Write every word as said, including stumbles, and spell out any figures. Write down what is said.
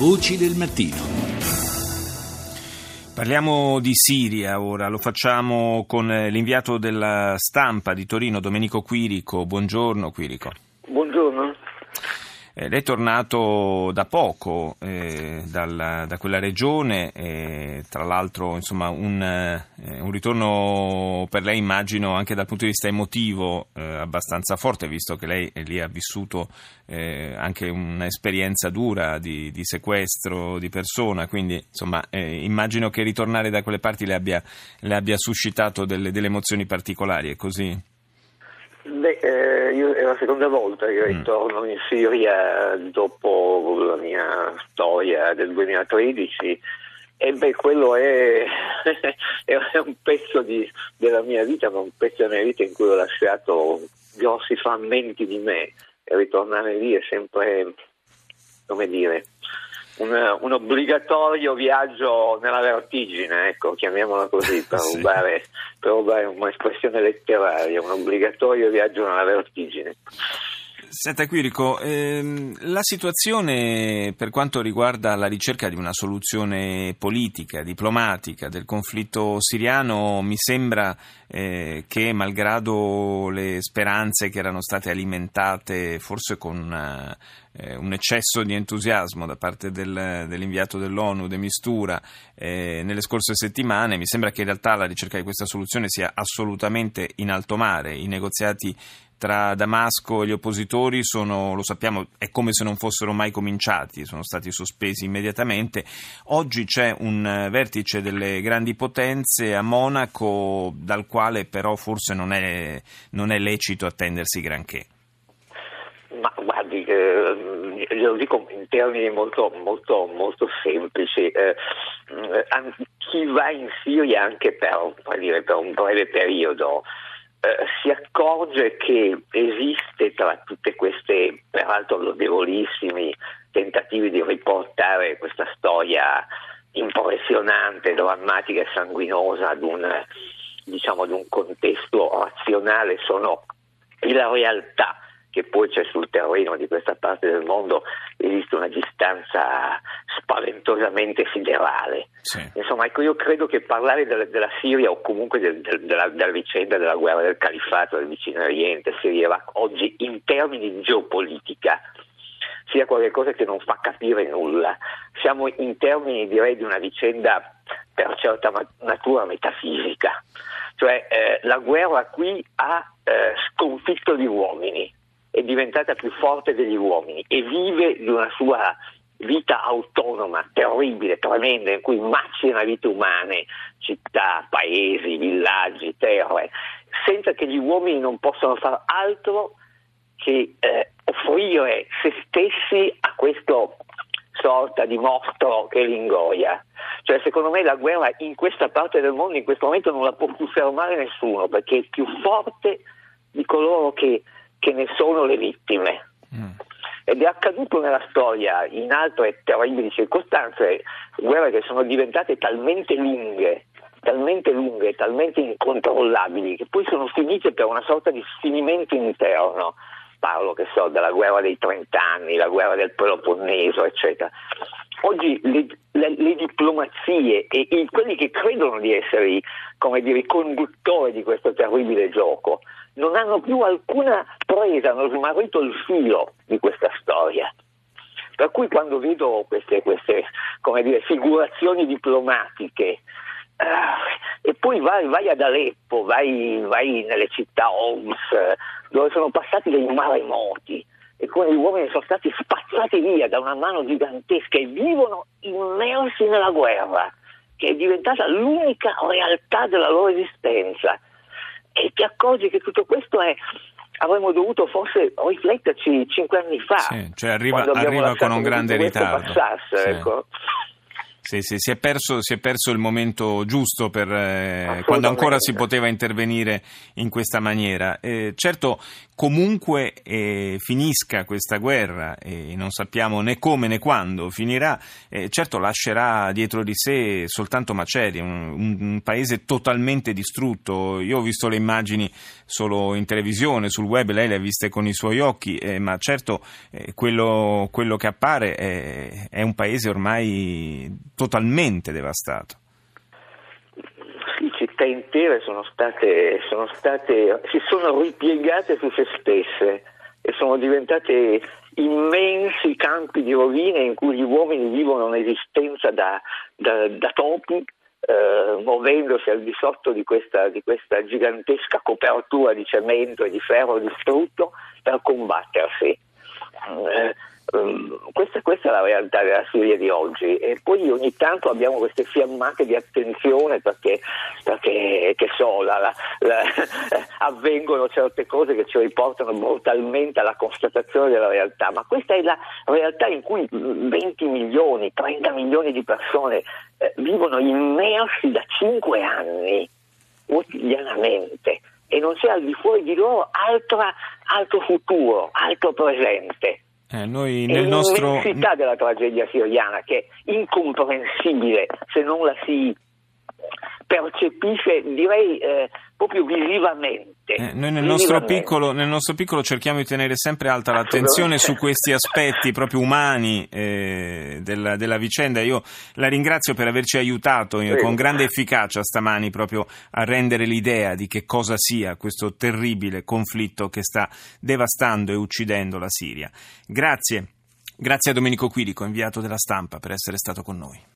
Voci del mattino. Parliamo di Siria ora, lo facciamo con l'inviato della stampa di Torino, Domenico Quirico. Buongiorno Quirico. Buongiorno. Eh, lei è tornato da poco eh, dalla, da quella regione, eh, tra l'altro insomma, un, eh, un ritorno per lei immagino anche dal punto di vista emotivo eh, abbastanza forte, visto che lei lì ha vissuto eh, anche un'esperienza dura di, di sequestro di persona, quindi insomma, eh, immagino che ritornare da quelle parti le abbia, le abbia suscitato delle, delle emozioni particolari, è così? Beh, eh, io, è la seconda volta che ritorno in Siria dopo la mia storia del duemilatredici e beh, quello è, è un pezzo di, della mia vita, ma un pezzo della mia vita in cui ho lasciato grossi frammenti di me, e ritornare lì è sempre, come dire, un, un obbligatorio viaggio nella vertigine, ecco, chiamiamola così, per sì. rubare per rubare un'espressione letteraria, un obbligatorio viaggio nella vertigine. Senta Quirico, ehm, la situazione per quanto riguarda la ricerca di una soluzione politica, diplomatica del conflitto siriano mi sembra eh, che malgrado le speranze che erano state alimentate forse con una, eh, un eccesso di entusiasmo da parte del, dell'inviato dell'ONU, De Mistura, eh, nelle scorse settimane, mi sembra che in realtà la ricerca di questa soluzione sia assolutamente in alto mare. I negoziati tra Damasco e gli oppositori sono, lo sappiamo, è come se non fossero mai cominciati, sono stati sospesi immediatamente. Oggi c'è un vertice delle grandi potenze a Monaco, dal quale però forse non è, non è lecito attendersi granché. Ma guardi, eh, glielo dico in termini molto, molto, molto semplici. Eh, chi va in Siria anche per, per, dire, per un breve periodo Uh, si accorge che esiste, tra tutte queste peraltro lodevolissimi tentativi di riportare questa storia impressionante, drammatica e sanguinosa ad un, diciamo, ad un contesto razionale, sono la realtà che poi c'è sul terreno di questa parte del mondo, esiste una distanza spaventosamente siderale. Sì. Insomma, ecco, io credo che parlare del, della Siria o comunque del, del, della, della vicenda della guerra del califfato del Vicino Oriente, Siria e Iraq, oggi in termini di geopolitica sia qualcosa che non fa capire nulla. Siamo in termini, direi, di una vicenda per certa natura metafisica, cioè eh, la guerra qui ha eh, sconfitto gli uomini, è diventata più forte degli uomini e vive di una sua vita autonoma, terribile, tremenda, in cui macina vite umane, città, paesi, villaggi, terre, senza che gli uomini non possano far altro che eh, offrire se stessi a questo sorta di mostro che li ingoia. Cioè, secondo me la guerra in questa parte del mondo in questo momento non la può più fermare nessuno, perché è più forte di coloro che che ne sono le vittime. Mm. Ed è accaduto nella storia in altre terribili circostanze, guerre che sono diventate talmente lunghe, talmente lunghe, talmente incontrollabili, che poi sono finite per una sorta di sfinimento interno. Parlo, che so, della guerra dei trent'anni, la guerra del Peloponneso, eccetera. Oggi le, le, le diplomazie e, e quelli che credono di essere, come dire, i conduttori di questo terribile gioco non hanno più alcuna presa, hanno smarrito il filo di questa storia. Per cui quando vedo queste, queste come dire, figurazioni diplomatiche, eh, e poi vai, vai ad Aleppo, vai, vai nelle città Homs, dove sono passati dei maremoti, e come gli uomini sono stati spazzati via da una mano gigantesca e vivono immersi nella guerra, che è diventata l'unica realtà della loro esistenza. E ti accorgi che tutto questo è, avremmo dovuto forse rifletterci cinque anni fa. Sì, cioè arriva, arriva con un grande ritardo. Sì. Ecco. Sì, sì, si è perso, si è perso il momento giusto per, eh, quando ancora si poteva intervenire in questa maniera. Eh, certo, comunque eh, finisca questa guerra, e eh, non sappiamo né come né quando finirà, eh, certo lascerà dietro di sé soltanto macerie, un, un paese totalmente distrutto. Io ho visto le immagini solo in televisione, sul web, lei le ha viste con i suoi occhi, eh, ma certo eh, quello, quello che appare è, è un paese ormai totalmente devastato. Sì, città intere sono state, sono state, si sono ripiegate su se stesse e sono diventate immensi campi di rovine in cui gli uomini vivono un'esistenza da, da, da topi, eh, muovendosi al di sotto di questa, di questa gigantesca copertura di cemento e di ferro distrutto per combattersi. Eh, Um, questa, questa è la realtà della Siria di oggi, e poi ogni tanto abbiamo queste fiammate di attenzione perché, perché che so, la, la, la, avvengono certe cose che ci riportano brutalmente alla constatazione della realtà, ma questa è la realtà in cui venti milioni, trenta milioni di persone eh, vivono immersi da cinque anni quotidianamente, e non c'è al di fuori di loro altra, altro futuro, altro presente. Eh, noi nel e nostro... L'intensità della tragedia siriana, che è incomprensibile se non la si percepisce, direi eh, proprio visivamente. Eh, noi nel visivamente. nostro piccolo nel nostro piccolo cerchiamo di tenere sempre alta l'attenzione su questi aspetti proprio umani eh, della, della vicenda. Io la ringrazio per averci aiutato eh, sì. con grande efficacia stamani proprio a rendere l'idea di che cosa sia questo terribile conflitto che sta devastando e uccidendo la Siria. Grazie. Grazie a Domenico Quirico, inviato della Stampa, per essere stato con noi.